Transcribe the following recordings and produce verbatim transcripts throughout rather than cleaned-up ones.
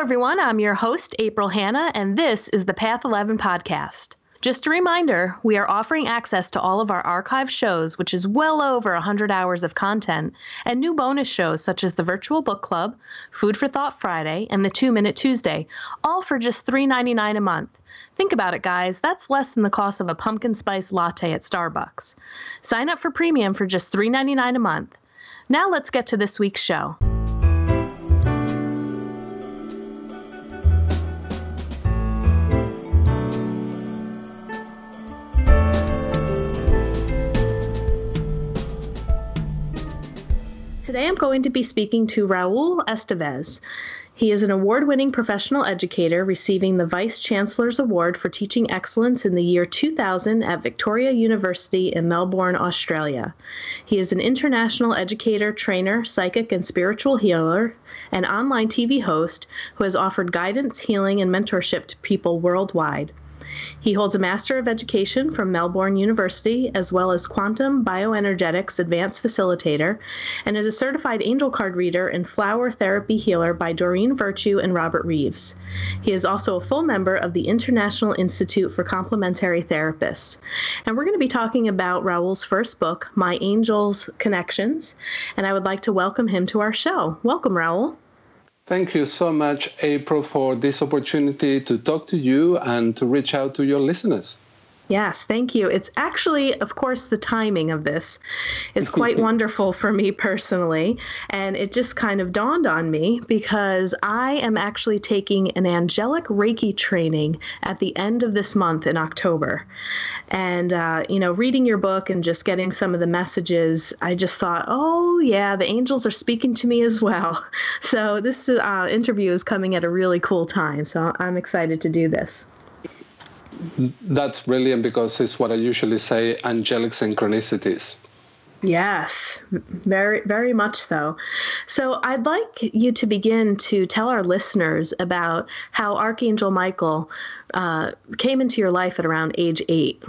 everyone. I'm your host, April Hanna, and this is the Path eleven Podcast. Just a reminder, we are offering access to all of our archive shows, which is well over one hundred hours of content, and new bonus shows such as the Virtual Book Club, Food for Thought Friday, and the Two Minute Tuesday, all for just three dollars and ninety-nine cents a month. Think about it, guys. That's less than the cost of a pumpkin spice latte at Starbucks. Sign up for premium for just three dollars and ninety-nine cents a month. Now let's get to this week's show. Today I'm going to be speaking to Raoul Estevez. He is an award-winning professional educator receiving the Vice Chancellor's Award for Teaching Excellence in the year two thousand at Victoria University in Melbourne, Australia. He is an international educator, trainer, psychic and spiritual healer, and online T V host who has offered guidance, healing, and mentorship to people worldwide. He holds a Master of Education from Melbourne University, as well as Quantum Bioenergetics Advanced Facilitator, and is a certified angel card reader and flower therapy healer by Doreen Virtue and Robert Reeves. He is also a full member of the International Institute for Complementary Therapists. And we're going to be talking about Raoul's first book, My Angel's Connections, and I would like to welcome him to our show. Welcome, Raoul. Thank you so much, April, for this opportunity to talk to you and to reach out to your listeners. Yes, thank you. It's actually, of course, the timing of this is quite wonderful for me personally. And it just kind of dawned on me because I am actually taking an angelic Reiki training at the end of this month in October. And, uh, you know, reading your book and just getting some of the messages, I just thought, oh, yeah, the angels are speaking to me as well. So this uh, interview is coming at a really cool time. So I'm excited to do this. That's brilliant because it's what I usually say, angelic synchronicities. Yes, very, very much so. So I'd like you to begin to tell our listeners about how Archangel Michael uh, came into your life at around age eight.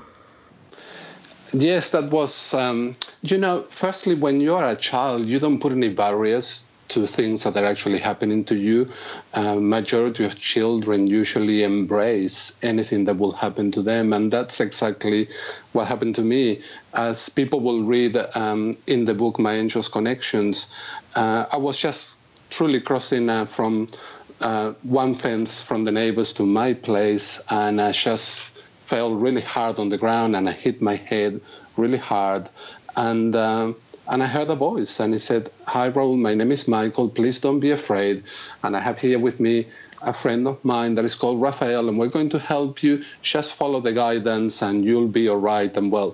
Yes, that was, um, you know, firstly, when you are a child, you don't put any barriers to things that are actually happening to you. Uh, majority of children usually embrace anything that will happen to them, and that's exactly what happened to me. As people will read um, in the book My Angel's Connections, uh, I was just truly crossing uh, from uh, one fence from the neighbors to my place, and I just fell really hard on the ground, and I hit my head really hard, and uh, And I heard a voice, and he said, "Hi, Raoul, my name is Michael. Please don't be afraid. And I have here with me a friend of mine that is called Rafael, and we're going to help you. Just follow the guidance, and you'll be all right." And well,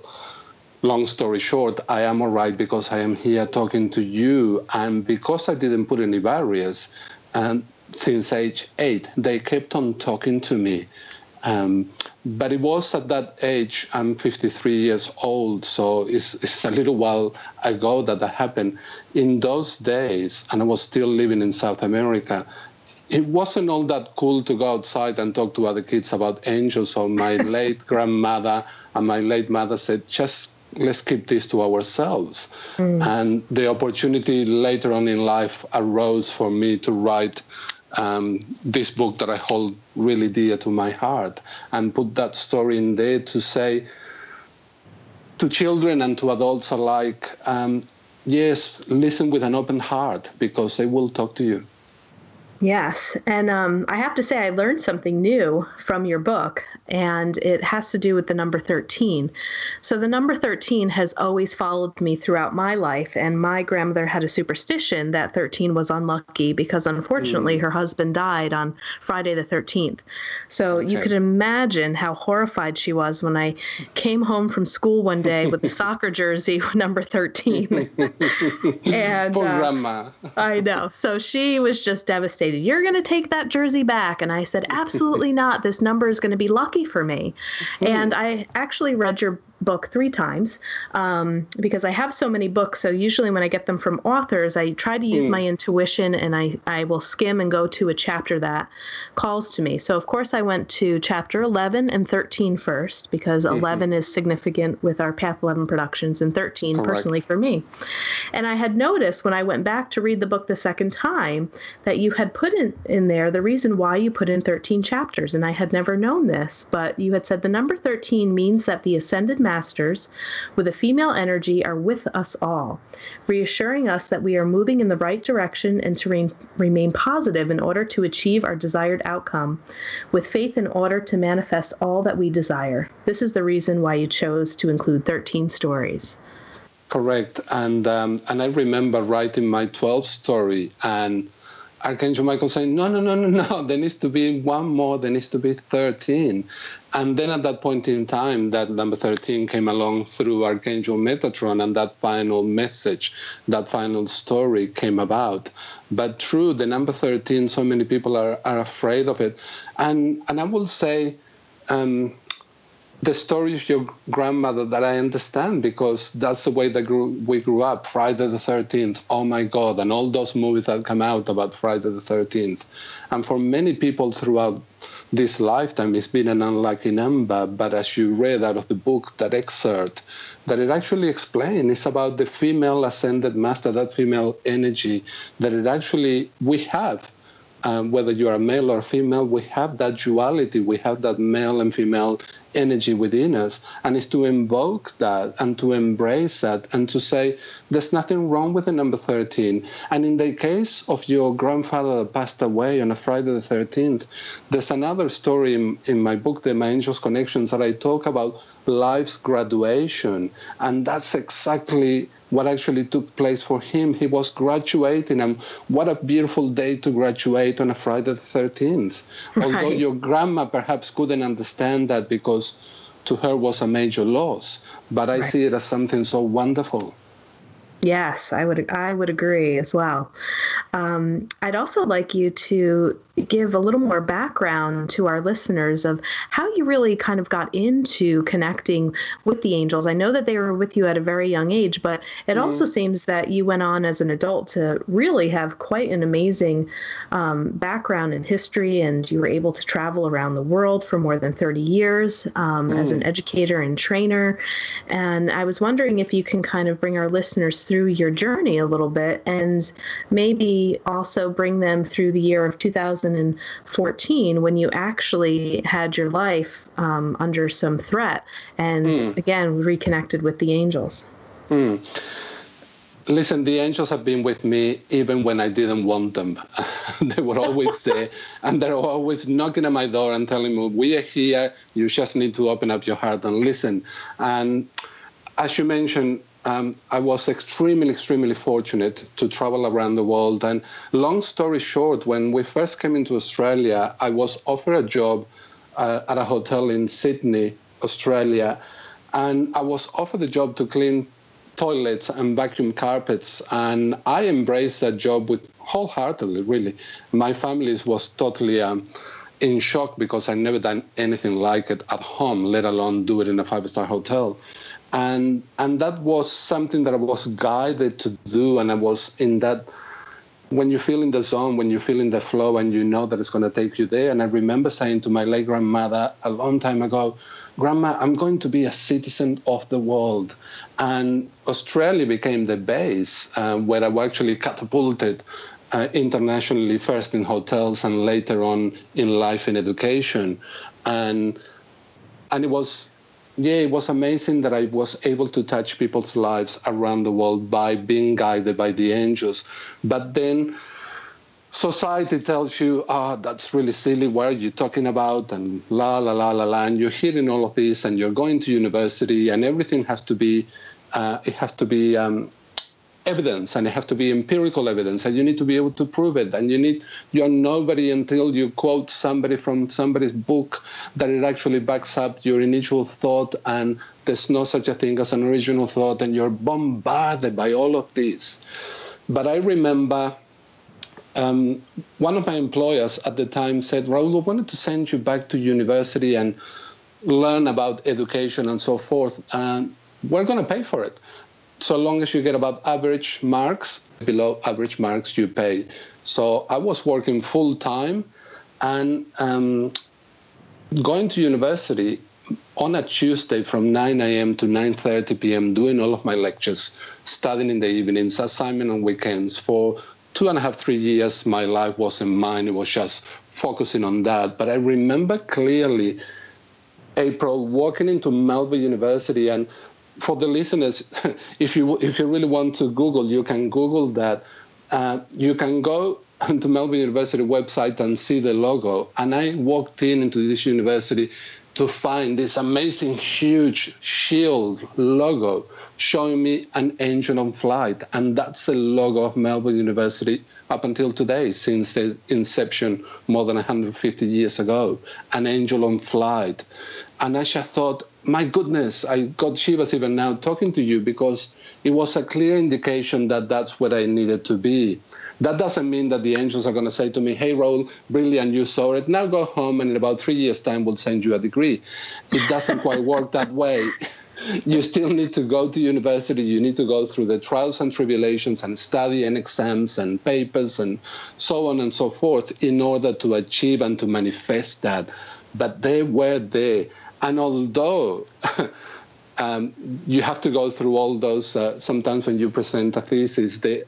long story short, I am all right because I am here talking to you. And because I didn't put any barriers, and since age eight, they kept on talking to me. Um, but it was at that age, I'm fifty-three years old, so it's, it's a little while ago that that happened. In those days, and I was still living in South America, it wasn't all that cool to go outside and talk to other kids about angels. So my late grandmother and my late mother said, just let's keep this to ourselves. Mm. And the opportunity later on in life arose for me to write Um, this book that I hold really dear to my heart, and put that story in there to say to children and to adults alike, um, yes, listen with an open heart because they will talk to you. Yes. And um, I have to say I learned something new from your book, and it has to do with the number thirteen. So the number thirteen has always followed me throughout my life, and my grandmother had a superstition that thirteen was unlucky because, unfortunately, mm. her husband died on Friday the thirteenth. So okay. You could imagine how horrified she was when I came home from school one day with the soccer jersey number thirteen. and, Poor uh, grandma. I know. So she was just devastated. You're going to take that jersey back. And I said, absolutely not. This number is going to be lucky for me. Mm-hmm. And I actually read your book three times um, because I have so many books. So usually when I get them from authors, I try to use mm. my intuition, and I, I will skim and go to a chapter that calls to me. So of course I went to chapter eleven and thirteen first, because mm-hmm. eleven is significant with our Path eleven productions, and thirteen Correct. personally for me. And I had noticed when I went back to read the book the second time that you had put in, in there the reason why you put in thirteen chapters. And I had never known this, but you had said the number thirteen means that the ascended masters with a female energy are with us all, reassuring us that we are moving in the right direction and to re- remain positive in order to achieve our desired outcome with faith in order to manifest all that we desire. This is the reason why you chose to include thirteen stories. Correct. And um, and I remember writing my twelfth story, and Archangel Michael saying, no, no, no, no, no, there needs to be one more, there needs to be thirteen. And then at that point in time, that number thirteen came along through Archangel Metatron, and that final message, that final story came about. But true, the number thirteen, so many people are, are afraid of it. And and I will say, um, the story of your grandmother that I understand, because that's the way that grew, we grew up, Friday the thirteenth, oh my God, and all those movies that come out about Friday the thirteenth. And for many people throughout this lifetime, it's been an unlucky number, but as you read out of the book, that excerpt, that it actually explains, it's about the female ascended master, that female energy, that it actually, we have. Um, whether you are male or female, we have that duality, we have that male and female energy within us. And it's to invoke that and to embrace that and to say, there's nothing wrong with the number thirteen. And in the case of your grandfather that passed away on a Friday the thirteenth, there's another story in, in my book, The My Angel's Connections, that I talk about life's graduation. And that's exactly what actually took place for him. He was graduating, and what a beautiful day to graduate on a Friday the thirteenth. Right. Although your grandma perhaps couldn't understand that because to her was a major loss, but I right. see it as something so wonderful. Yes, I would I would agree as well. Um, I'd also like you to give a little more background to our listeners of how you really kind of got into connecting with the angels. I know that they were with you at a very young age, but it mm. also seems that you went on as an adult to really have quite an amazing um, background in history, and you were able to travel around the world for more than thirty years um, mm. as an educator and trainer. And I was wondering if you can kind of bring our listeners through your journey a little bit, and maybe also bring them through the year of two thousand fourteen, when you actually had your life um, under some threat, and mm. again reconnected with the angels. Mm. Listen, the angels have been with me even when I didn't want them. They were always there, and they're always knocking at my door and telling me, we are here, you just need to open up your heart and listen. And as you mentioned, Um, I was extremely, extremely fortunate to travel around the world. And long story short, when we first came into Australia, I was offered a job uh, at a hotel in Sydney, Australia. And I was offered the job to clean toilets and vacuum carpets. And I embraced that job with wholeheartedly, really. My family was totally um, in shock because I'd never done anything like it at home, let alone do it in a five-star hotel. And and that was something that I was guided to do, and I was in that, when you feel in the zone, when you feel in the flow, and you know that it's going to take you there. And I remember saying to my late grandmother a long time ago, Grandma, I'm going to be a citizen of the world. And Australia became the base uh, where I was actually catapulted uh, internationally, first in hotels and later on in life in education. And and it was... Yeah, it was amazing that I was able to touch people's lives around the world by being guided by the angels. But then society tells you, ah, oh, that's really silly, what are you talking about? And la, la, la, la, la. And you're hearing all of this, and you're going to university, and everything has to be, uh, it has to be um, evidence, and it has to be empirical evidence, and you need to be able to prove it. And you need, you're nobody until you quote somebody from somebody's book that it actually backs up your initial thought, and there's no such a thing as an original thought, and you're bombarded by all of this. But I remember um, one of my employers at the time said, Raoul, I wanted to send you back to university and learn about education and so forth, and we're going to pay for it. So long as you get above average marks, below average marks, you pay. So I was working full time and um, going to university on a Tuesday from nine a.m. to nine thirty p.m., doing all of my lectures, studying in the evenings, assignment on weekends. For two and a half, three years, my life wasn't mine. It was just focusing on that. But I remember clearly, April, walking into Melbourne University, and for the listeners, if you if you really want to Google, you can Google that. Uh, you can go to Melbourne University website and see the logo. And I walked in into this university to find this amazing, huge shield logo showing me an angel on flight. And that's the logo of Melbourne University up until today, since the inception more than one hundred fifty years ago, an angel on flight. And I just thought, my goodness, I got shivers even now talking to you, because it was a clear indication that that's where I needed to be. That doesn't mean that the angels are going to say to me, hey, Raoul, brilliant, you saw it. Now go home, and in about three years' time, we'll send you a degree. It doesn't quite work that way. You still need to go to university. You need to go through the trials and tribulations and study and exams and papers and so on and so forth in order to achieve and to manifest that. But they were there. And although um, you have to go through all those, uh, sometimes when you present a thesis, the,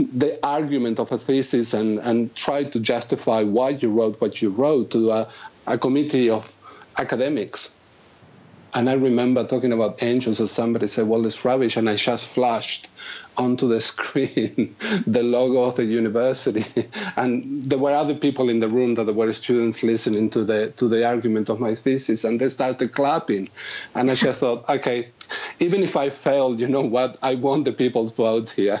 the argument of a thesis and, and try to justify why you wrote what you wrote to a, a committee of academics. And I remember talking about angels, and somebody said, well, it's rubbish. And I just flashed onto the screen the logo of the university. And there were other people in the room that were students listening to the to the argument of my thesis. And they started clapping. And I just thought, OK, even if I failed, you know what? I want the people's vote here.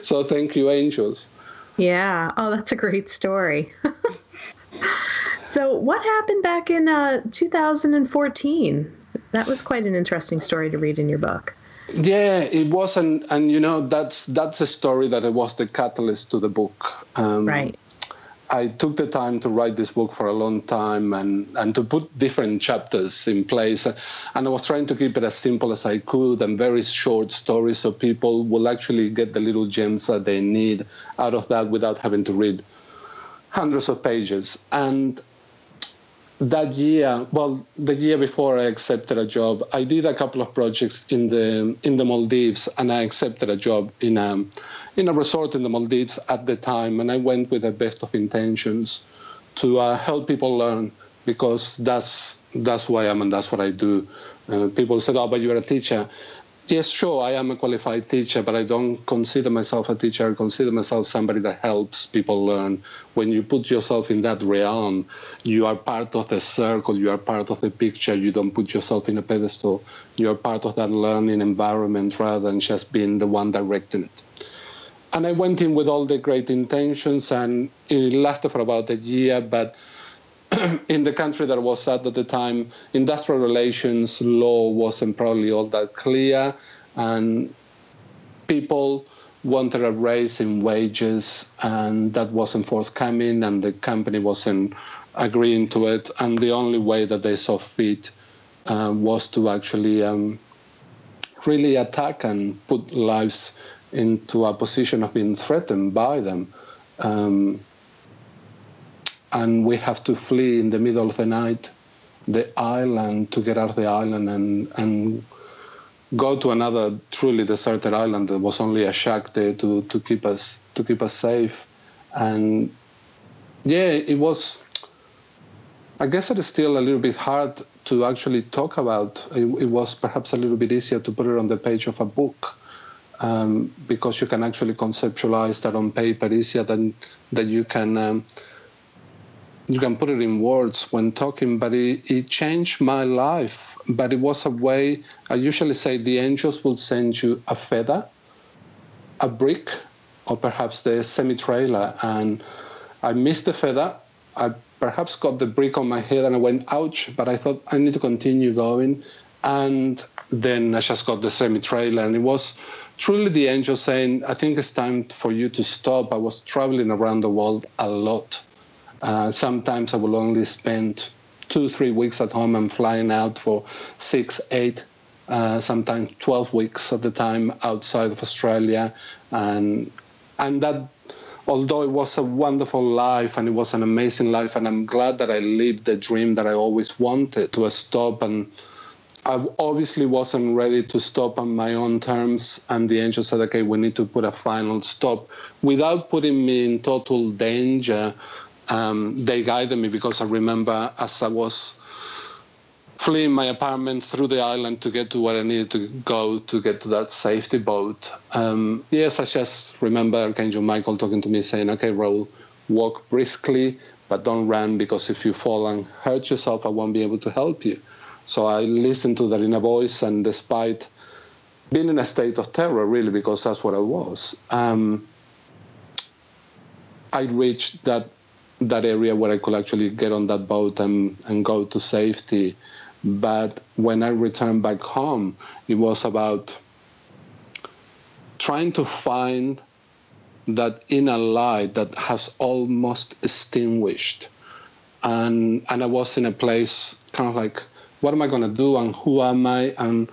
So thank you, angels. Yeah. Oh, that's a great story. So what happened back in uh, two thousand fourteen? That was quite an interesting story to read in your book. Yeah, it was. And, and you know, that's that's a story that it was the catalyst to the book. Um, right. I took the time to write this book for a long time and, and to put different chapters in place. And I was trying to keep it as simple as I could and very short stories so people will actually get the little gems that they need out of that without having to read hundreds of pages. And that year, well, the year before I accepted a job, I did a couple of projects in the in the Maldives, and I accepted a job in a, in a resort in the Maldives at the time, and I went with the best of intentions to uh, help people learn, because that's that's who I am and that's what I do. Uh, people said, oh, but you're a teacher. Yes, sure, I am a qualified teacher, but I don't consider myself a teacher. I consider myself somebody that helps people learn. When you put yourself in that realm, you are part of the circle, you are part of the picture, you don't put yourself in a pedestal. You are part of that learning environment rather than just being the one directing it. And I went in with all the great intentions, and it lasted for about a year, but in the country that I was at at the time, industrial relations law wasn't probably all that clear, and people wanted a raise in wages, and that wasn't forthcoming, and the company wasn't agreeing to it, and the only way that they saw fit uh, was to actually um, really attack and put lives into a position of being threatened by them. Um, And we have to flee in the middle of the night, the island, to get out of the island and, and go to another truly deserted island. There was only a shack there to, to keep us to keep us safe. And yeah, it was, I guess it is still a little bit hard to actually talk about. It, it was perhaps a little bit easier to put it on the page of a book. Um, because you can actually conceptualize that on paper easier than that you can um, You can put it in words when talking, but it, it changed my life. But it was a way, I usually say the angels will send you a feather, a brick, or perhaps the semi-trailer. And I missed the feather. I perhaps got the brick on my head and I went, ouch, but I thought I need to continue going. And then I just got the semi-trailer, and it was truly the angel saying, I think it's time for you to stop. I was traveling around the world a lot. Uh, sometimes I will only spend two, three weeks at home and flying out for six, eight, uh, sometimes twelve weeks at the time outside of Australia. And and that, although it was a wonderful life and it was an amazing life, and I'm glad that I lived the dream that I always wanted to stop, and I obviously wasn't ready to stop on my own terms, and the angel said, okay, we need to put a final stop. Without putting me in total danger, um, they guided me, because I remember as I was fleeing my apartment through the island to get to where I needed to go to get to that safety boat. Um, yes, I just remember Archangel Michael talking to me saying, okay, Raoul, walk briskly, but don't run, because if you fall and hurt yourself, I won't be able to help you. So I listened to that inner voice, and despite being in a state of terror, really, because that's what I was, um, I reached that that area where I could actually get on that boat and, and go to safety. But when I returned back home, it was about trying to find that inner light that has almost extinguished. And, and I was in a place kind of like, what am I going to do, and who am I, and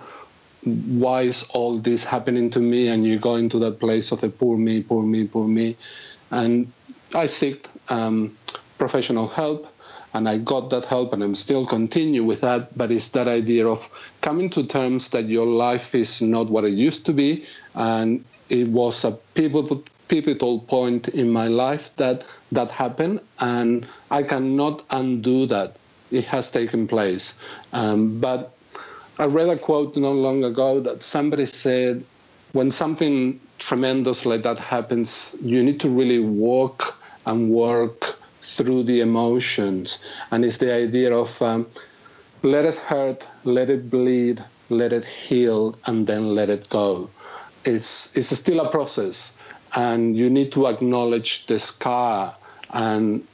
why is all this happening to me? And you go into that place of the poor me, poor me, poor me. And I seeked um, professional help, and I got that help, and I'm still continue with that. But it's that idea of coming to terms that your life is not what it used to be. And it was a pivotal, pivotal point in my life that that happened, and I cannot undo that. It has taken place. Um, but I read a quote not long ago that somebody said, when something tremendous like that happens, you need to really walk and work through the emotions. And it's the idea of um, let it hurt, let it bleed, let it heal, and then let it go. It's, it's still a process, and you need to acknowledge the scar and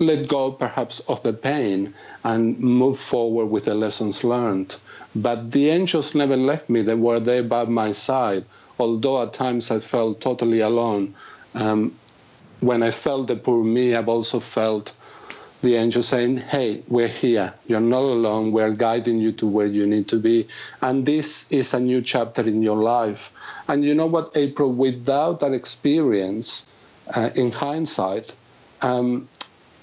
let go perhaps of the pain and move forward with the lessons learned. But the angels never left me. They were there by my side. Although at times I felt totally alone. Um, when I felt the poor me, I've also felt the angels saying, hey, we're here. You're not alone. We're guiding you to where you need to be. And this is a new chapter in your life. And you know what, April, without that experience, uh, in hindsight, um,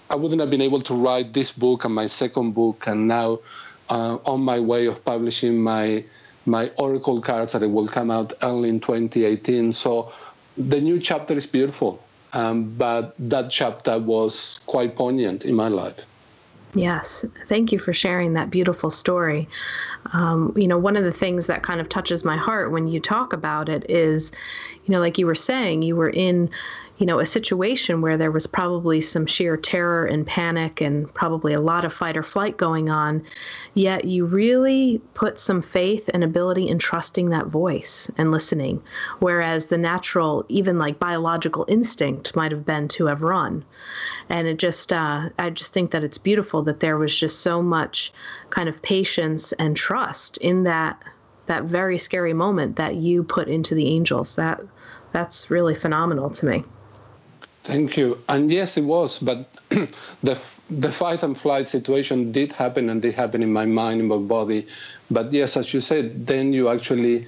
I wouldn't have been able to write this book and my second book, and now uh, on my way of publishing my my oracle cards that it will come out early in twenty eighteen. So the new chapter is beautiful, um, but that chapter was quite poignant in my life. Yes. Thank you for sharing that beautiful story. Um, you know, one of the things that kind of touches my heart when you talk about it is, you know, like you were saying, you were in, you know, a situation where there was probably some sheer terror and panic and probably a lot of fight or flight going on, yet you really put some faith and ability in trusting that voice and listening, whereas the natural, even like biological instinct might have been to have run. And it just, uh, I just think that it's beautiful that there was just so much kind of patience and trust in that, that very scary moment that you put into the angels. That, that's really phenomenal to me. Thank you. And yes, it was, but the the fight and flight situation did happen, and did happen in my mind, in my body. But yes, as you said, then you actually,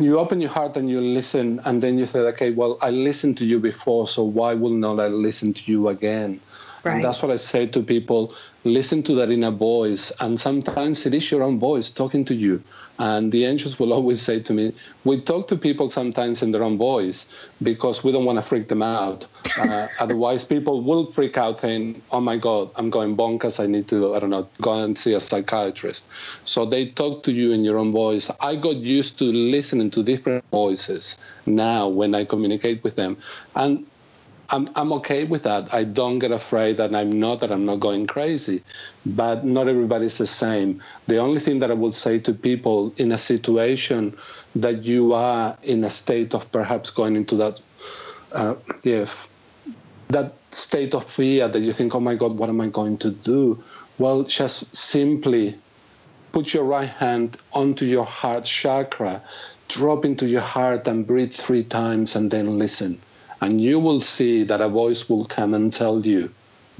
you open your heart and you listen, and then you say, okay, well, I listened to you before, so why will not I listen to you again? Right. And that's what I say to people, listen to that inner voice, and sometimes it is your own voice talking to you. And the angels will always say to me, we talk to people sometimes in their own voice because we don't want to freak them out. Uh, otherwise, people will freak out saying, oh, my God, I'm going bonkers. I need to, I don't know, go and see a psychiatrist. So they talk to you in your own voice. I got used to listening to different voices now when I communicate with them. And I'm, I'm okay with that. I don't get afraid, and I'm not that I'm not going crazy, but not everybody's the same. The only thing that I would say to people in a situation that you are in a state of perhaps going into that, uh, yeah, that state of fear that you think, oh my God, what am I going to do? Well, just simply put your right hand onto your heart chakra, drop into your heart and breathe three times and then listen. And you will see that a voice will come and tell you,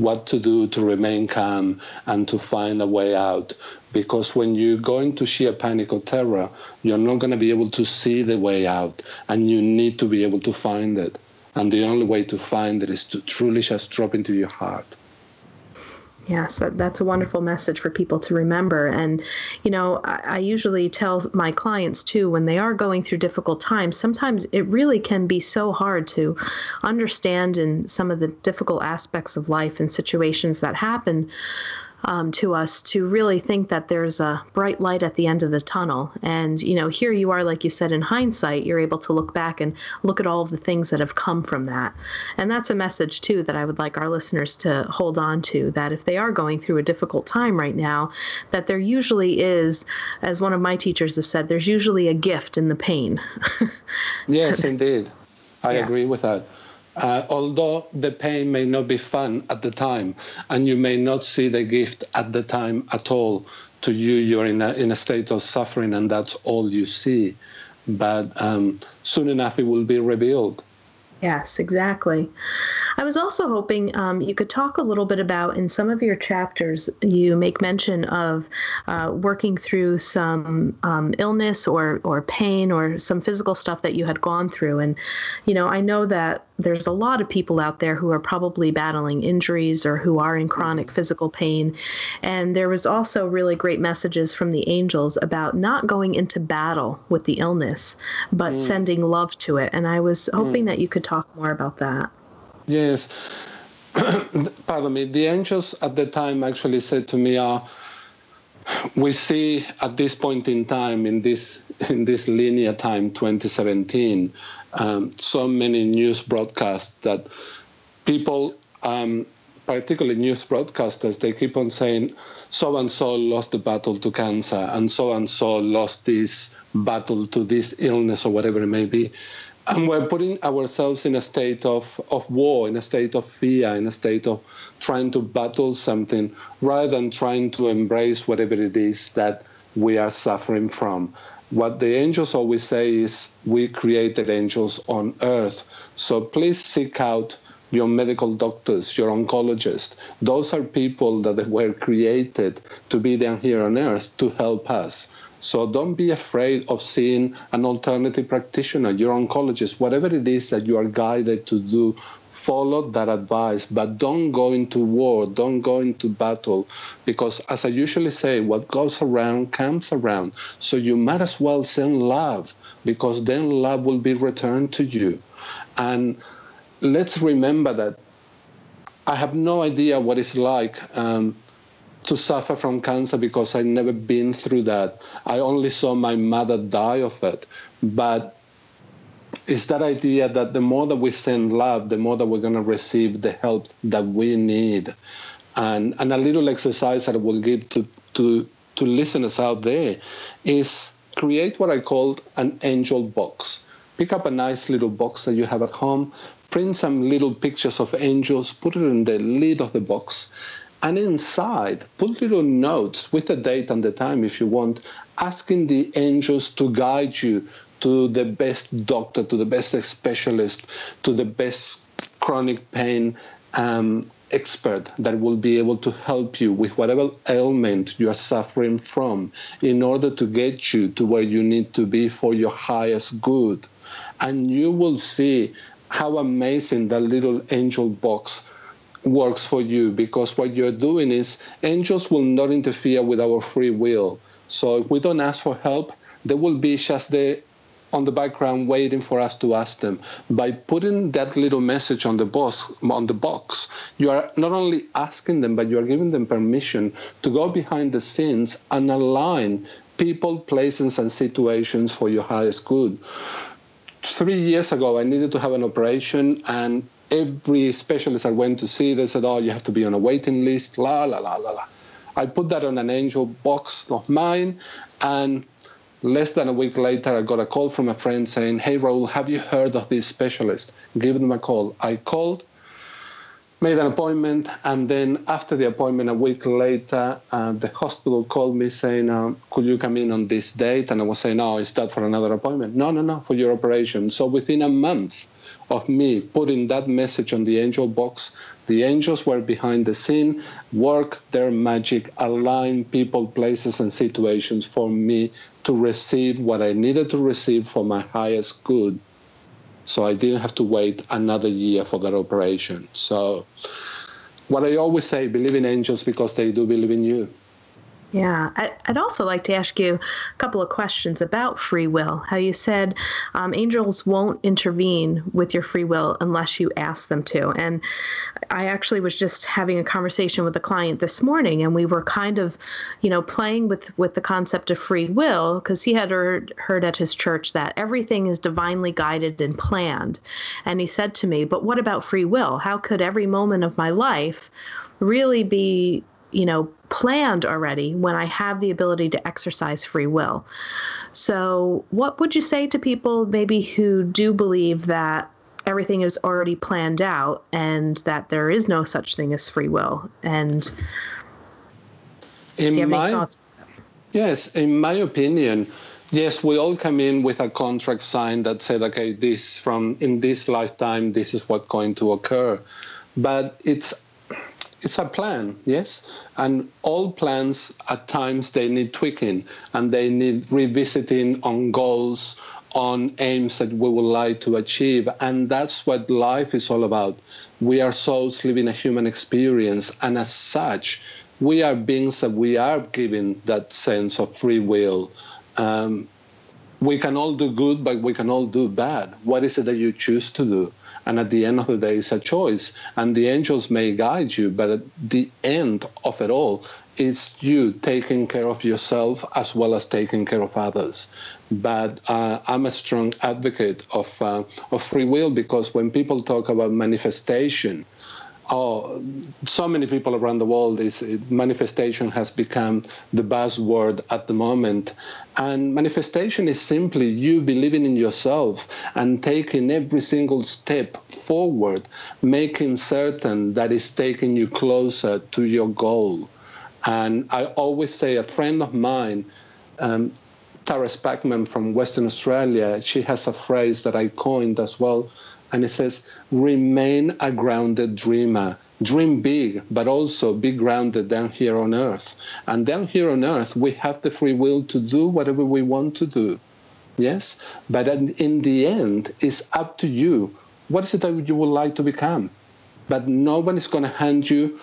what to do to remain calm and to find a way out. Because when you go into sheer panic or terror, you're not going to be able to see the way out, and you need to be able to find it. And the only way to find it is to truly just drop into your heart. Yes, that, that's a wonderful message for people to remember. And, you know, I, I usually tell my clients, too, when they are going through difficult times, sometimes it really can be so hard to understand in some of the difficult aspects of life and situations that happen Um, to us, to really think that there's a bright light at the end of the tunnel. And, you know, here you are, like you said, in hindsight, you're able to look back and look at all of the things that have come from that. And that's a message, too, that I would like our listeners to hold on to, that if they are going through a difficult time right now, that there usually is, as one of my teachers have said, there's usually a gift in the pain. Yes, indeed. I yes. agree with that. Uh, although the pain may not be fun at the time, and you may not see the gift at the time at all. To you, you're in a, in a state of suffering, and that's all you see. But um, soon enough, it will be revealed. Yes, exactly. I was also hoping um, you could talk a little bit about, in some of your chapters, you make mention of uh, working through some um, illness or, or pain or some physical stuff that you had gone through. And, you know, I know that there's a lot of people out there who are probably battling injuries or who are in chronic physical pain. And there was also really great messages from the angels about not going into battle with the illness, but mm. sending love to it. And I was hoping mm. that you could talk more about that. Yes. Pardon me. The angels at the time actually said to me, uh, we see at this point in time, in this in this linear time, twenty seventeen, Um, so many news broadcasts that people, um, particularly news broadcasters, they keep on saying, so-and-so lost the battle to cancer, and so-and-so lost this battle to this illness or whatever it may be. And we're putting ourselves in a state of, of war, in a state of fear, in a state of trying to battle something, rather than trying to embrace whatever it is that we are suffering from. What the angels always say is, we created angels on earth. So please seek out your medical doctors, your oncologists. Those are people that were created to be down here on earth to help us. So don't be afraid of seeing an alternative practitioner, your oncologist, whatever it is that you are guided to do. Follow that advice, but don't go into war, don't go into battle, because as I usually say, what goes around comes around. So you might as well send love, because then love will be returned to you. And let's remember that I have no idea what it's like um, to suffer from cancer, because I've never been through that. I only saw my mother die of it. But it's that idea that the more that we send love, the more that we're going to receive the help that we need. And and a little exercise that I will give to, to, to listeners out there is create what I call an angel box. Pick up a nice little box that you have at home, print some little pictures of angels, put it in the lid of the box, and inside, put little notes with the date and the time if you want, asking the angels to guide you to the best doctor, to the best specialist, to the best chronic pain um, expert that will be able to help you with whatever ailment you are suffering from, in order to get you to where you need to be for your highest good. And you will see how amazing that little angel box works for you, because what you're doing is, angels will not interfere with our free will. So if we don't ask for help, they will be just there on the background waiting for us to ask them. By putting that little message on the box, on the box, you are not only asking them, but you are giving them permission to go behind the scenes and align people, places, and situations for your highest good. Three years ago, I needed to have an operation, and every specialist I went to see, they said, oh, you have to be on a waiting list, la, la, la, la, la. I put that on an angel box of mine, and less than a week later, I got a call from a friend saying, hey, Raoul, have you heard of this specialist? Give them a call. I called, made an appointment, and then after the appointment, a week later, uh, the hospital called me saying, uh, could you come in on this date? And I was saying, no, is that for another appointment? No, no, no, for your operation. So within a month of me putting that message on the angel box. The angels were behind the scene, work their magic, align people, places, and situations for me to receive what I needed to receive for my highest good. So I didn't have to wait another year for that operation. So what I always say, believe in angels because they do believe in you. Yeah. I'd also like to ask you a couple of questions about free will, how you said um, angels won't intervene with your free will unless you ask them to. And I actually was just having a conversation with a client this morning, and we were kind of, you know, playing with, with the concept of free will, because he had heard, heard at his church that everything is divinely guided and planned. And he said to me, but what about free will? How could every moment of my life really be, you know, planned already when I have the ability to exercise free will? So what would you say to people maybe who do believe that everything is already planned out and that there is no such thing as free will? And in do you have my, any thoughts? Yes, in my opinion, yes, we all come in with a contract signed that said, okay, this from in this lifetime, this is what's going to occur. But it's It's a plan, yes? And all plans, at times, they need tweaking and they need revisiting on goals, on aims that we would like to achieve. And that's what life is all about. We are souls living a human experience. And as such, we are beings that we are given that sense of free will. Um, we can all do good, but we can all do bad. What is it that you choose to do? And at the end of the day, it's a choice. And the angels may guide you, but at the end of it all, it's you taking care of yourself as well as taking care of others. But uh, I'm a strong advocate of, uh, of free will, because when people talk about manifestation, oh, so many people around the world, is manifestation has become the buzzword at the moment. And manifestation is simply you believing in yourself and taking every single step forward, making certain that it's taking you closer to your goal. And I always say, a friend of mine, um, Tara Spackman from Western Australia, she has a phrase that I coined as well. And it says, remain a grounded dreamer. Dream big, but also be grounded down here on Earth. And down here on Earth, we have the free will to do whatever we want to do. Yes? But in the end, it's up to you. What is it that you would like to become? But no one is going to hand you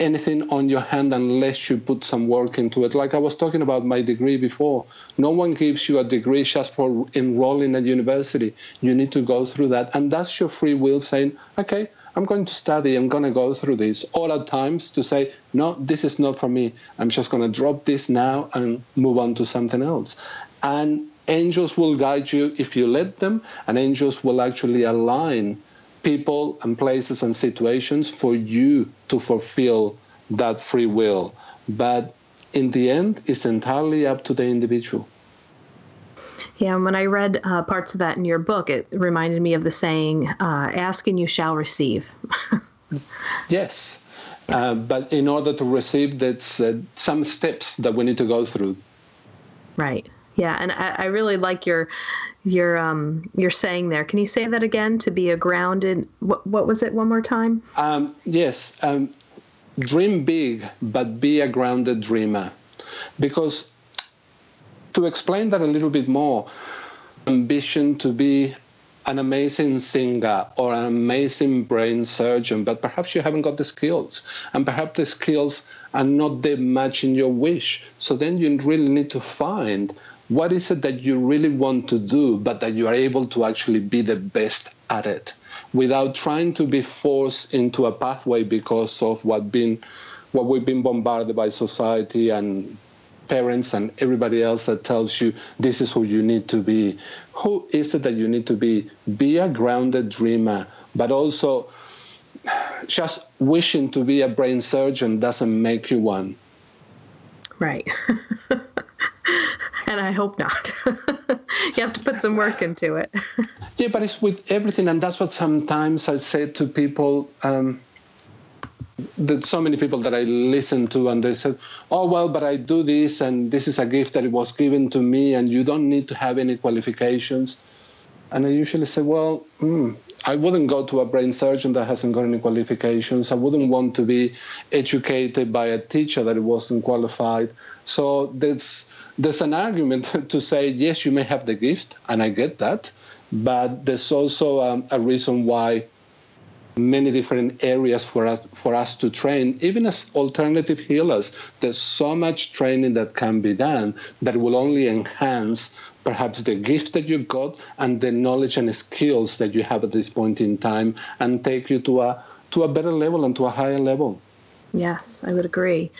anything on your hand unless you put some work into it. Like I was talking about my degree before. No one gives you a degree just for enrolling at university. You need to go through that. And that's your free will saying, okay, I'm going to study. I'm going to go through this. All at times to say, no, this is not for me. I'm just going to drop this now and move on to something else. And angels will guide you if you let them. And angels will actually align people and places and situations for you to fulfill that free will. But in the end, it's entirely up to the individual. Yeah, and when I read uh, parts of that in your book, it reminded me of the saying, uh, ask and you shall receive. Yes. Uh, but in order to receive, that's uh, some steps that we need to go through. Right. Yeah, and I, I really like your your um your saying there. Can you say that again? To be a grounded, what what was it? One more time. Um, yes, um, dream big, but be a grounded dreamer. Because to explain that a little bit more, ambition to be an amazing singer or an amazing brain surgeon, but perhaps you haven't got the skills, and perhaps the skills are not that much in your wish. So then you really need to find what is it that you really want to do, but that you are able to actually be the best at it without trying to be forced into a pathway because of what been, what we've been bombarded by society and parents and everybody else that tells you this is who you need to be. Who is it that you need to be? Be a grounded dreamer, but also just wishing to be a brain surgeon doesn't make you one. Right. And I hope not. You have to put some work into it. Yeah, but it's with everything. And that's what sometimes I say to people, um, that so many people that I listen to, and they said, oh, well, but I do this, and this is a gift that was given to me, and you don't need to have any qualifications. And I usually say, well, mm, I wouldn't go to a brain surgeon that hasn't got any qualifications. I wouldn't want to be educated by a teacher that wasn't qualified. So there's, there's an argument to say, yes, you may have the gift, and I get that, but there's also um, a reason why many different areas for us for us to train, even as alternative healers. There's so much training that can be done that will only enhance perhaps the gift that you've got and the knowledge and skills that you have at this point in time, and take you to a to a better level and to a higher level. Yes, I would agree.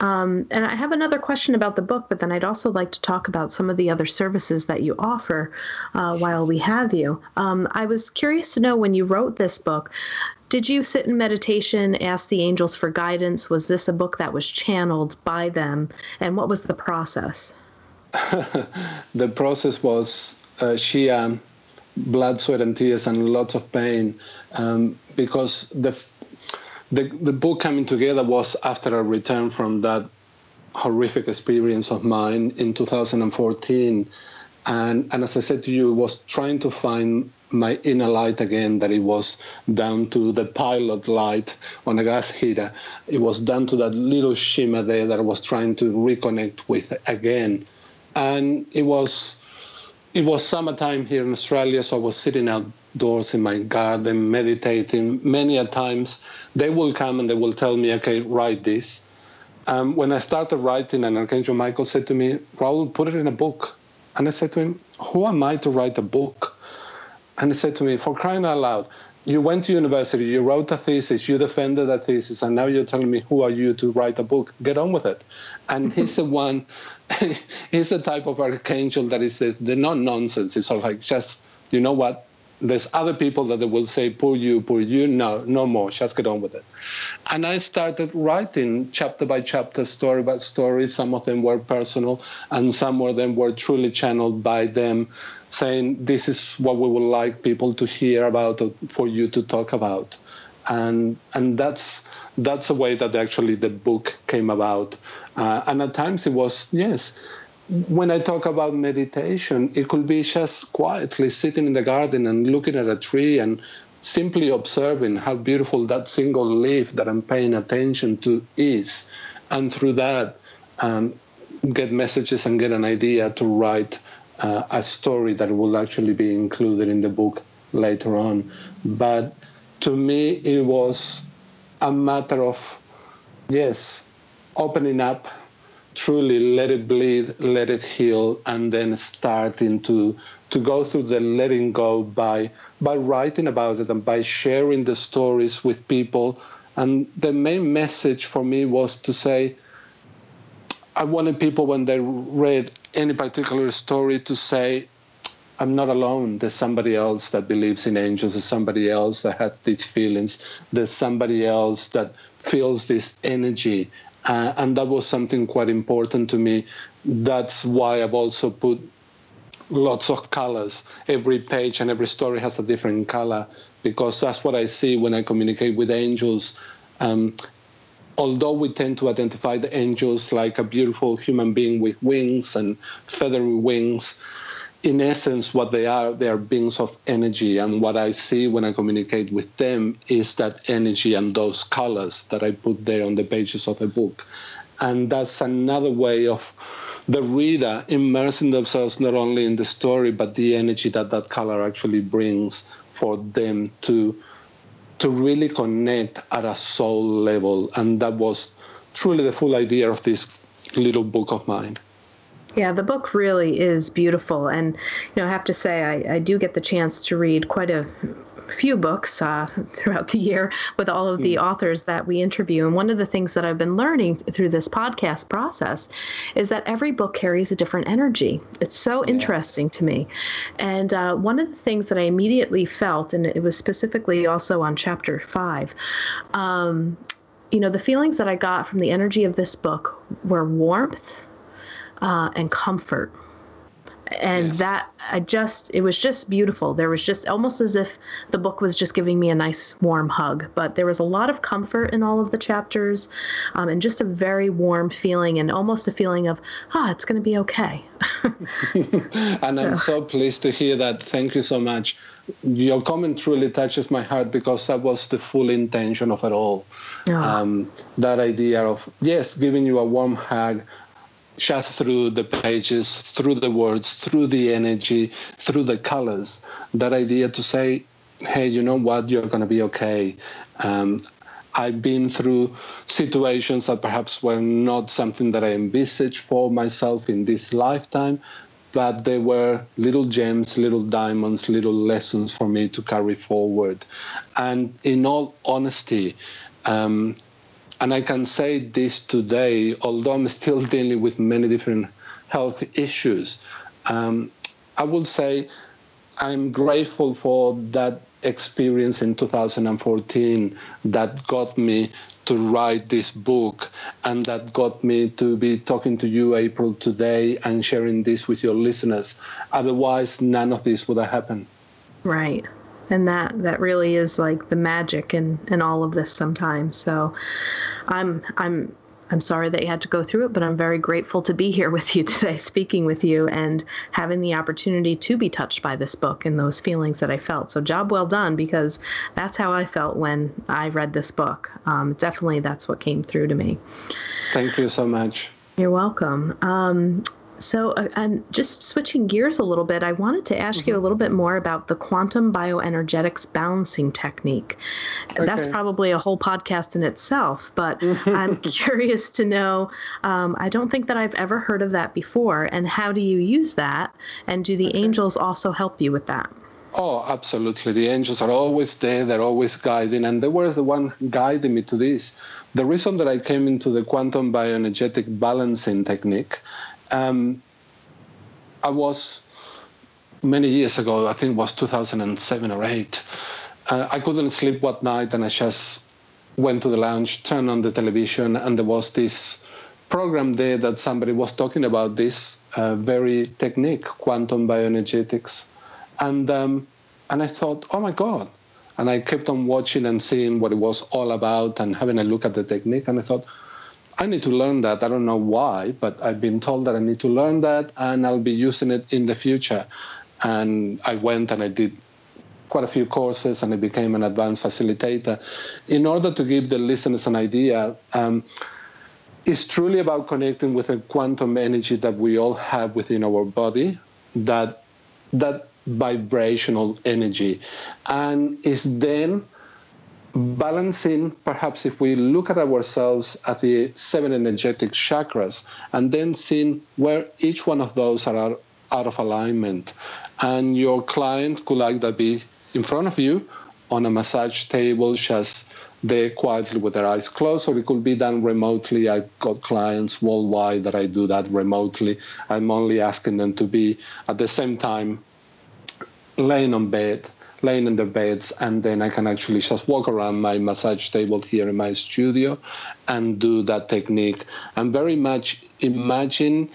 Um, and I have another question about the book, but then I'd also like to talk about some of the other services that you offer uh, while we have you. Um, I was curious to know, when you wrote this book, did you sit in meditation, ask the angels for guidance? Was this a book that was channeled by them? And what was the process? The process was uh, sheer um, blood, sweat, and tears, and lots of pain, um, because the The, the book coming together was after a return from that horrific experience of mine in two thousand fourteen. And, and as I said to you, was trying to find my inner light again, that it was down to the pilot light on a gas heater. It was down to that little shimmer there that I was trying to reconnect with again. And it was, it was summertime here in Australia, so I was sitting out doors in my garden, meditating. Many a times they will come and they will tell me, okay, write this. Um, when I started writing, an Archangel Michael said to me, Raoul, put it in a book. And I said to him, who am I to write a book? And he said to me, for crying out loud, you went to university, you wrote a thesis, you defended a thesis, and now you're telling me, who are you to write a book? Get on with it. And he's the one, he's the type of archangel that is the, the non-nonsense. It's all like, just, you know what? There's other people that they will say, poor you, poor you. No, no more. Just get on with it. And I started writing chapter by chapter, story by story. Some of them were personal, and some of them were truly channeled by them, saying, this is what we would like people to hear about, or for you to talk about. And and that's that's the way that actually the book came about. Uh, and at times it was, yes, when I talk about meditation, it could be just quietly sitting in the garden and looking at a tree and simply observing how beautiful that single leaf that I'm paying attention to is. And through that, um, get messages and get an idea to write uh, a story that will actually be included in the book later on. But to me, it was a matter of, yes, opening up, truly let it bleed, let it heal, and then starting to to go through the letting go by by writing about it and by sharing the stories with people. And the main message for me was to say, I wanted people, when they read any particular story, to say, I'm not alone. There's somebody else that believes in angels. There's somebody else that has these feelings. There's somebody else that feels this energy. Uh, and that was something quite important to me. That's why I've also put lots of colors. Every page and every story has a different color, because that's what I see when I communicate with angels. Um, although we tend to identify the angels like a beautiful human being with wings and feathery wings, in essence, what they are, they are beings of energy. And what I see when I communicate with them is that energy and those colors that I put there on the pages of the book. And that's another way of the reader immersing themselves not only in the story, but the energy that that color actually brings for them to, to really connect at a soul level. And that was truly the full idea of this little book of mine. Yeah, the book really is beautiful. And, you know, I have to say, I, I do get the chance to read quite a few books uh, throughout the year with all of the mm. authors that we interview. And one of the things that I've been learning through this podcast process is that every book carries a different energy. It's so yes. interesting to me. And uh, one of the things that I immediately felt, and it was specifically also on chapter five, um, you know, the feelings that I got from the energy of this book were warmth, Uh, and comfort. And yes. that I just, it was just beautiful. There was just almost as if the book was just giving me a nice warm hug, but there was a lot of comfort in all of the chapters, um, and just a very warm feeling, and almost a feeling of, ah, oh, it's going to be okay. And so. I'm so pleased to hear that. Thank you so much. Your comment truly touches my heart, because that was the full intention of it all. Oh. Um, that idea of, yes, giving you a warm hug, shot through the pages, through the words, through the energy, through the colors, that idea to say, hey, you know what, you're going to be okay. Um, I've been through situations that perhaps were not something that I envisaged for myself in this lifetime, but they were little gems, little diamonds, little lessons for me to carry forward. And in all honesty, um, and I can say this today, although I'm still dealing with many different health issues, um, I will say I'm grateful for that experience in two thousand fourteen that got me to write this book, and that got me to be talking to you, April, today and sharing this with your listeners. Otherwise, none of this would have happened. Right. And that, that really is like the magic in, in all of this sometimes. So I'm I'm I'm sorry that you had to go through it, but I'm very grateful to be here with you today, speaking with you and having the opportunity to be touched by this book and those feelings that I felt. So job well done, because that's how I felt when I read this book. Um, definitely that's what came through to me. Thank you so much. You're welcome. Um, So, uh, and just switching gears a little bit, I wanted to ask mm-hmm. you a little bit more about the quantum bioenergetics balancing technique. Okay. That's probably a whole podcast in itself, but I'm curious to know, um, I don't think that I've ever heard of that before. And how do you use that? And do the okay. angels also help you with that? Oh, absolutely. The angels are always there. They're always guiding. And they were the one guiding me to this. The reason that I came into the quantum bioenergetic balancing technique, Um, I was, many years ago, I think it was two thousand seven or eight, uh, I couldn't sleep one night, and I just went to the lounge, turned on the television, and there was this program there that somebody was talking about this uh, very technique, quantum bioenergetics. And, um, and I thought, oh my God. And I kept on watching and seeing what it was all about and having a look at the technique, and I thought, I need to learn that. I don't know why, but I've been told that I need to learn that, and I'll be using it in the future. And I went and I did quite a few courses, and I became an advanced facilitator. In order to give the listeners an idea, um, it's truly about connecting with the quantum energy that we all have within our body, that that vibrational energy. And it's then balancing, perhaps if we look at ourselves at the seven energetic chakras, and then seeing where each one of those are out of alignment. And your client could either be in front of you on a massage table, just there quietly with their eyes closed, or it could be done remotely. I've got clients worldwide that I do that remotely. I'm only asking them to be at the same time laying on bed, laying in their beds, and then I can actually just walk around my massage table here in my studio and do that technique. And very much imagine,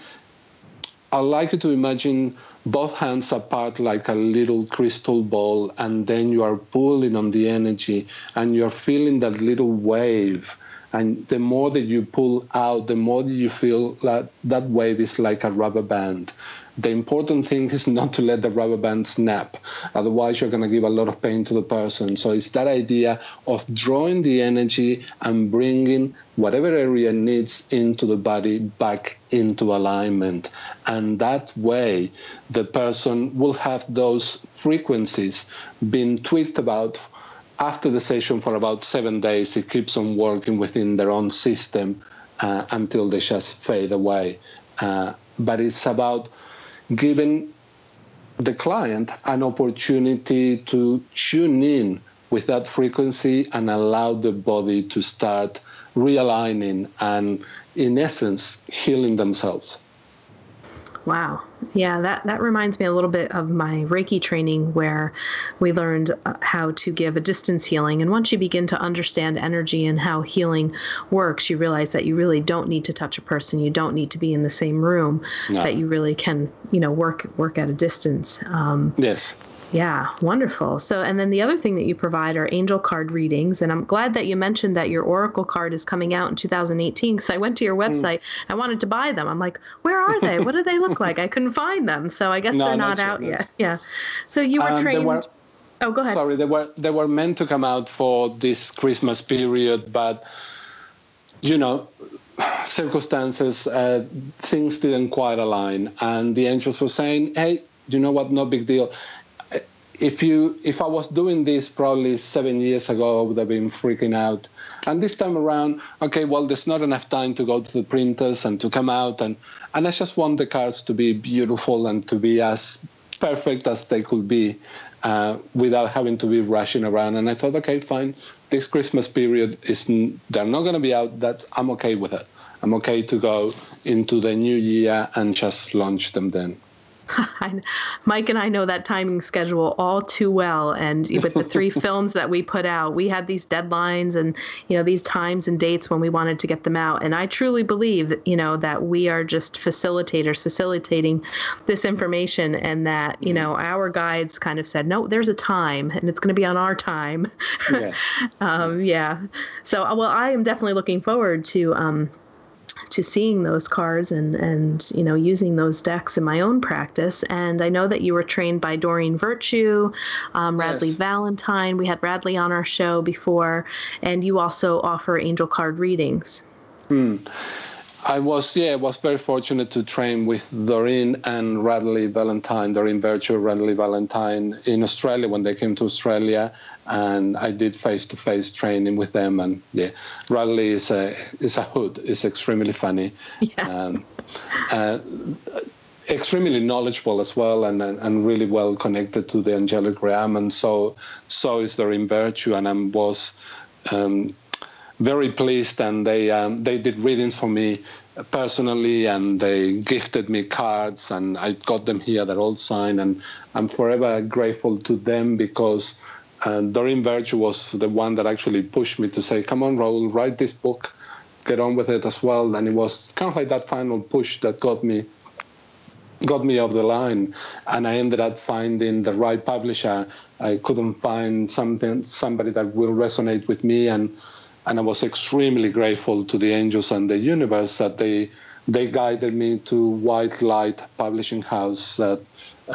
I like you to imagine both hands apart like a little crystal ball, and then you are pulling on the energy, and you're feeling that little wave. And the more that you pull out, the more you feel that that wave is like a rubber band. The important thing is not to let the rubber band snap. Otherwise, you're going to give a lot of pain to the person. So it's that idea of drawing the energy and bringing whatever area needs into the body back into alignment. And that way, the person will have those frequencies being tweaked about after the session for about seven days. It keeps on working within their own system uh, until they just fade away. Uh, but it's about giving the client an opportunity to tune in with that frequency and allow the body to start realigning and, in essence, healing themselves. Wow. Yeah, that, that reminds me a little bit of my Reiki training where we learned how to give a distance healing. And once you begin to understand energy and how healing works, you realize that you really don't need to touch a person. You don't need to be in the same room, no. that you really can, you know, work, work at a distance. Um, yes. Yeah. Wonderful. So, and then the other thing that you provide are angel card readings. And I'm glad that you mentioned that your oracle card is coming out in two thousand eighteen. Cause I went to your website. Mm. I wanted to buy them. I'm like, where are they? What do they look like? I couldn't find them. So I guess no, they're not, not out sure, yet. No. Yeah. So you were um, trained. Were, oh, go ahead. Sorry. They were, they were meant to come out for this Christmas period, but you know, circumstances, uh, things didn't quite align. And the angels were saying, hey, you know what? No big deal. If you, if I was doing this probably seven years ago, I would have been freaking out. And this time around, okay, well, there's not enough time to go to the printers and to come out. And, and I just want the cards to be beautiful and to be as perfect as they could be uh, without having to be rushing around. And I thought, okay, fine. This Christmas period, is they're not going to be out. That I'm okay with it. I'm okay to go into the new year and just launch them then. Mike and I know that timing schedule all too well. And with the three films that we put out, we had these deadlines and, you know, these times and dates when we wanted to get them out. And I truly believe that, you know, that we are just facilitators facilitating this information, and that, you know, our guides kind of said, no, there's a time and it's going to be on our time. Yes. um, yes. Yeah. So, well, I am definitely looking forward to, um, to seeing those cards and, and, you know, using those decks in my own practice. And I know that you were trained by Doreen Virtue, um, Radleigh yes. Valentine. We had Radleigh on our show before, and you also offer angel card readings. Hmm. I was, yeah, was very fortunate to train with Doreen and Radleigh Valentine, Doreen Virtue, Radleigh Valentine in Australia when they came to Australia. And I did face-to-face training with them. And yeah, Radleigh is a, is a hoot. It's extremely funny. Yeah. Um, uh, extremely knowledgeable as well, and, and really well connected to the angelic realm. And so, so is Doreen Virtue. And I was... Um, very pleased, and they um, they did readings for me personally, and they gifted me cards, and I got them here. They're all signed, and I'm forever grateful to them, because uh, Doreen Virtue was the one that actually pushed me to say, come on, Raoul, write this book, get on with it as well. And it was kind of like that final push that got me got me off the line, and I ended up finding the right publisher. I couldn't find something somebody that will resonate with me, and And I was extremely grateful to the angels and the universe that they they guided me to White Light Publishing House. That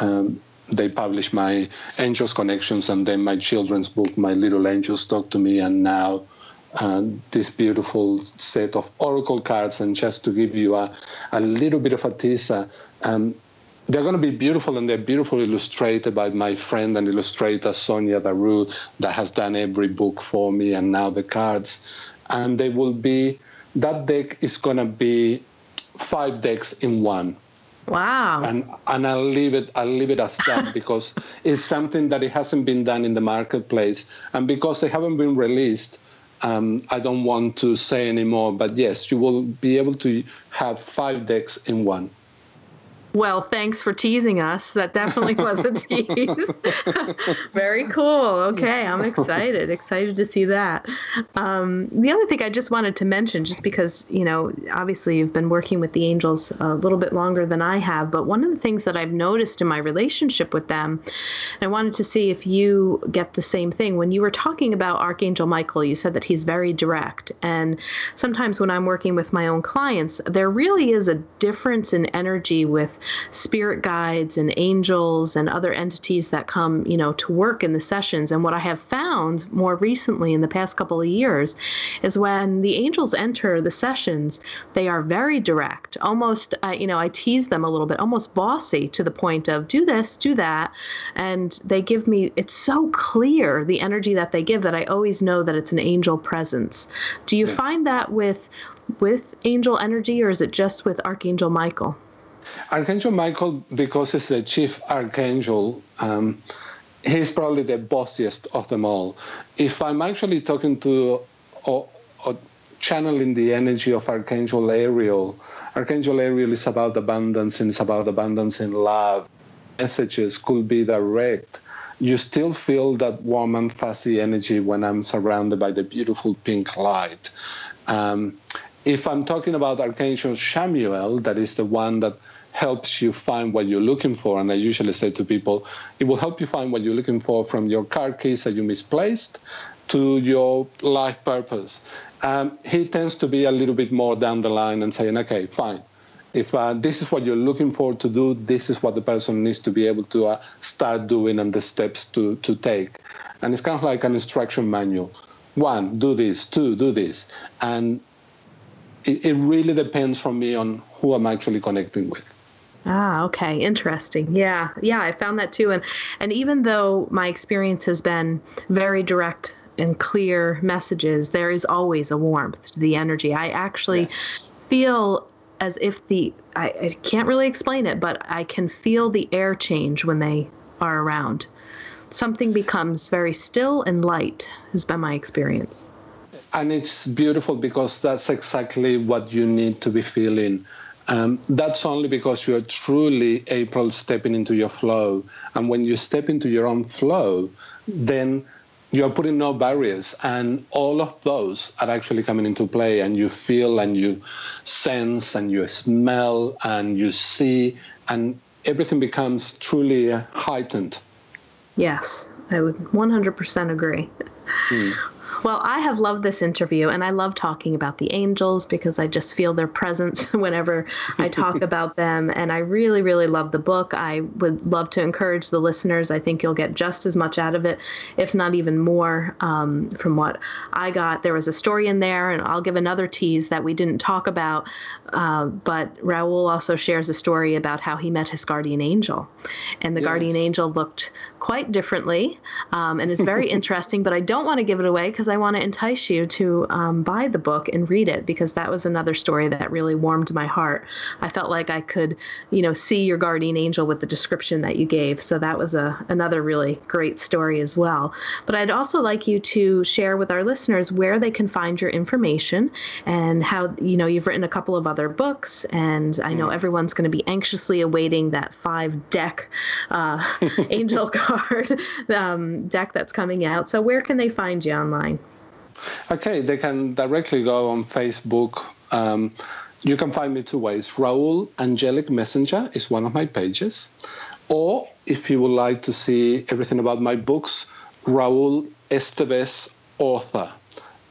um, they published my Angels Connections, and then my children's book, My Little Angels, Talk to Me, and now uh, this beautiful set of oracle cards. And just to give you a, a little bit of a teaser, um, they're going to be beautiful, and they're beautifully illustrated by my friend and illustrator Sonia Daru, that has done every book for me, and now the cards. And they will be, that deck is going to be five decks in one. Wow. And and I'll leave it, I'll leave it as that, because it's something that it hasn't been done in the marketplace. And because they haven't been released, um, I don't want to say anymore, but yes, you will be able to have five decks in one. Well, thanks for teasing us. That definitely was a tease. Very cool. Okay, I'm excited. Excited to see that. Um, the other thing I just wanted to mention, just because, you know, obviously you've been working with the angels a little bit longer than I have, but one of the things that I've noticed in my relationship with them, I wanted to see if you get the same thing. When you were talking about Archangel Michael, you said that he's very direct. And sometimes when I'm working with my own clients, there really is a difference in energy with spirit guides and angels and other entities that come, you know, to work in the sessions. And what I have found more recently in the past couple of years is when the angels enter the sessions, they are very direct, almost, uh, you know, I tease them a little bit, almost bossy, to the point of do this, do that. And they give me, it's so clear, the energy that they give, that I always know that it's an angel presence. Do you yes. find that with, with angel energy, or is it just with Archangel Michael? Archangel Michael, because he's the chief archangel, um, he's probably the bossiest of them all. If I'm actually talking to or, or channeling the energy of Archangel Ariel. Archangel Ariel is about abundance, and it's about abundance in love. Messages could be direct. You still feel that warm and fuzzy energy when I'm surrounded by the beautiful pink light. Um, if I'm talking about Archangel Samuel, that is the one that helps you find what you're looking for, and I usually say to people, it will help you find what you're looking for from your car keys that you misplaced to your life purpose. Um, he tends to be a little bit more down the line and saying, okay, fine. If uh, this is what you're looking for to do, this is what the person needs to be able to uh, start doing and the steps to, to take. And it's kind of like an instruction manual. One, do this. Two, do this. And it, it really depends for me on who I'm actually connecting with. Ah, okay. Interesting. Yeah. Yeah, I found that too. And, and even though my experience has been very direct and clear messages, there is always a warmth to the energy. I actually yes. feel... as if the, I, I can't really explain it, but I can feel the air change when they are around. Something becomes very still and light, has been my experience. And it's beautiful because that's exactly what you need to be feeling. Um, that's only because you're truly, April, stepping into your flow. And when you step into your own flow, then you're putting no barriers, and all of those are actually coming into play, and you feel and you sense and you smell and you see, and everything becomes truly heightened. Yes, I would one hundred percent agree. Mm. Well, I have loved this interview, and I love talking about the angels because I just feel their presence whenever I talk about them. And I really, really love the book. I would love to encourage the listeners. I think you'll get just as much out of it, if not even more, um, from what I got. There was a story in there, and I'll give another tease that we didn't talk about. Uh, but Raoul also shares a story about how he met his guardian angel. And the yes. guardian angel looked quite differently. Um, and it's very interesting, but I don't want to give it away because I want to entice you to um, buy the book and read it, because that was another story that really warmed my heart. I felt like I could, you know, see your guardian angel with the description that you gave. So that was a, another really great story as well. But I'd also like you to share with our listeners where they can find your information and how, you know, you've written a couple of other books, and I know everyone's going to be anxiously awaiting that five deck uh, angel card um, deck that's coming out. So where can they find you online? Okay, they can directly go on Facebook. Um, you can find me two ways. Raoul Angelic Messenger is one of my pages. Or if you would like to see everything about my books, Raoul Estevez Author.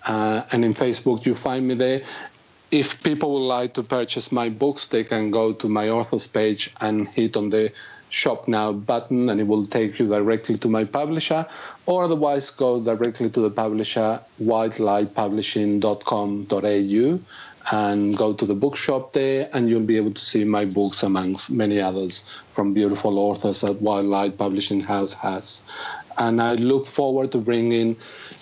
Uh, and in Facebook, you find me there. If people would like to purchase my books, they can go to my author's page and hit on the Shop Now button, and it will take you directly to my publisher, or otherwise go directly to the publisher, white light publishing dot com dot a u, and go to the bookshop there, and you'll be able to see my books amongst many others from beautiful authors that White Light Publishing House has. And I look forward to bringing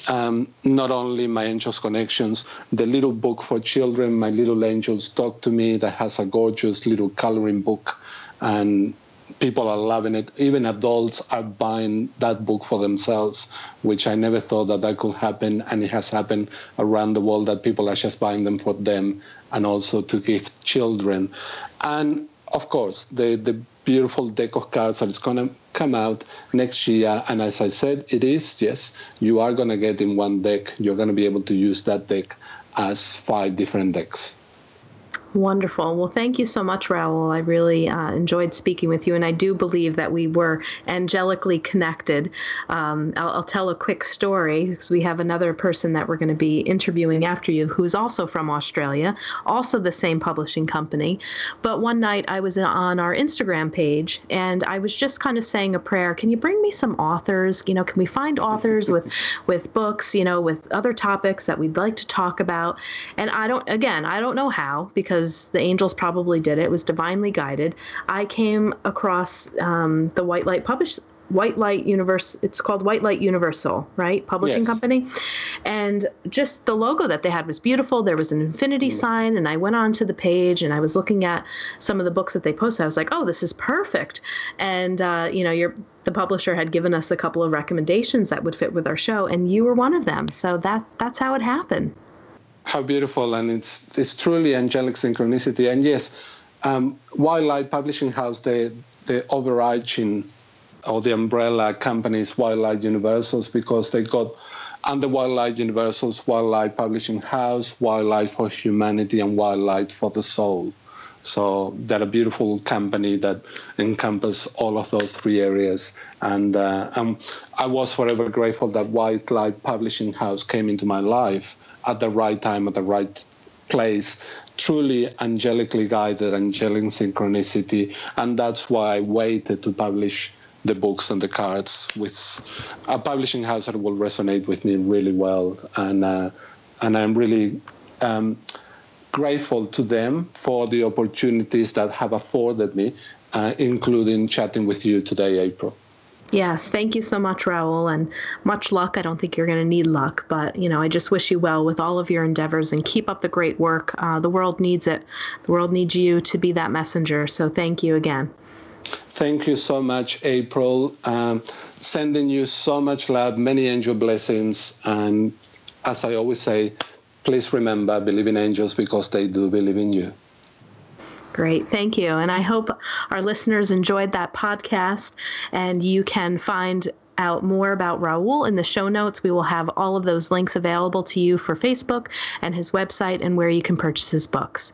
um, not only My Angel's Connections, the little book for children, My Little Angels Talk to Me, that has a gorgeous little coloring book, and people are loving it. Even adults are buying that book for themselves, which I never thought that that could happen, and it has happened around the world that people are just buying them for them and also to give children. And of course, the, the beautiful deck of cards that is going to come out next year. And as I said, it is, yes, you are going to get in one deck. You're going to be able to use that deck as five different decks. Wonderful. Well, thank you so much, Raoul. I really uh, enjoyed speaking with you, and I do believe that we were angelically connected. Um, I'll, I'll tell a quick story, because we have another person that we're going to be interviewing after you, who is also from Australia, also the same publishing company. But one night I was on our Instagram page, and I was just kind of saying a prayer. Can you bring me some authors? You know, can we find authors with, with books, you know, with other topics that we'd like to talk about? And I don't, again, I don't know how, because the angels probably did it. It was divinely guided. I came across um, the White Light Publish, White Light Universe. It's called White Light Universal, right? Publishing yes. company. And just the logo that they had was beautiful. There was an infinity sign, and I went onto the page and I was looking at some of the books that they posted. I was like, oh, this is perfect. And uh, you know, you're. The publisher had given us a couple of recommendations that would fit with our show, and you were one of them. So that that's how it happened. how beautiful, and it's it's truly angelic synchronicity. And yes, um, White Light Publishing House, the the overarching or the umbrella company is White Light Universals, because they got under White Light Universals, White Light Publishing House, Wildlife for Humanity, and Wildlife for the Soul. So they're a beautiful company that encompasses all of those three areas. And uh, um, I was forever grateful that White Light Publishing House came into my life at the right time, at the right place, truly angelically guided, angelic synchronicity. And that's why I waited to publish the books and the cards with a publishing house that will resonate with me really well. And, uh, and I'm really... Um, grateful to them for the opportunities that have afforded me, uh, including chatting with you today, April. Yes, thank you so much, Raoul, and much luck. I don't think you're going to need luck, but, you know, I just wish you well with all of your endeavors, and keep up the great work. Uh, the world needs it. The world needs you to be that messenger. So thank you again. Thank you so much, April. Um, sending you so much love, many angel blessings. And as I always say, please remember, believe in angels because they do believe in you. Great. Thank you. And I hope our listeners enjoyed that podcast, and you can find out more about Raoul in the show notes. We will have all of those links available to you for Facebook and his website and where you can purchase his books.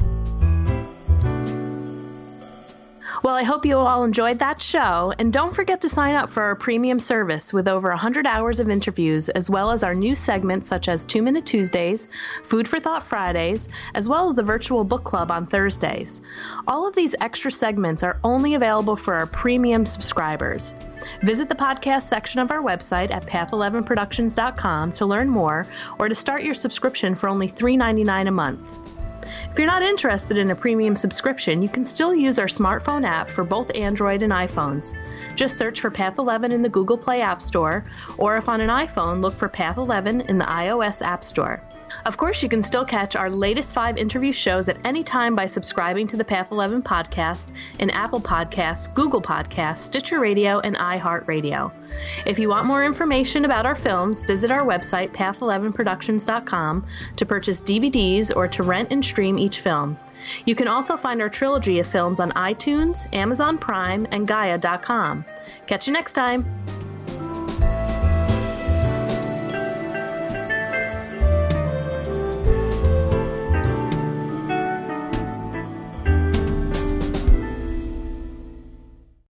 Well, I hope you all enjoyed that show, and don't forget to sign up for our premium service with over one hundred hours of interviews, as well as our new segments such as Two Minute Tuesdays, Food for Thought Fridays, as well as the Virtual Book Club on Thursdays. All of these extra segments are only available for our premium subscribers. Visit the podcast section of our website at path eleven productions dot com to learn more, or to start your subscription for only three dollars and ninety-nine cents a month. If you're not interested in a premium subscription, you can still use our smartphone app for both Android and iPhones. Just search for Path eleven in the Google Play App Store, or if on an iPhone, look for Path eleven in the iOS App Store. Of course, you can still catch our latest five interview shows at any time by subscribing to the Path eleven podcast in Apple Podcasts, Google Podcasts, Stitcher Radio, and iHeartRadio. If you want more information about our films, visit our website, path eleven productions dot com, to purchase D V Ds or to rent and stream each film. You can also find our trilogy of films on iTunes, Amazon Prime, and Gaia dot com. Catch you next time!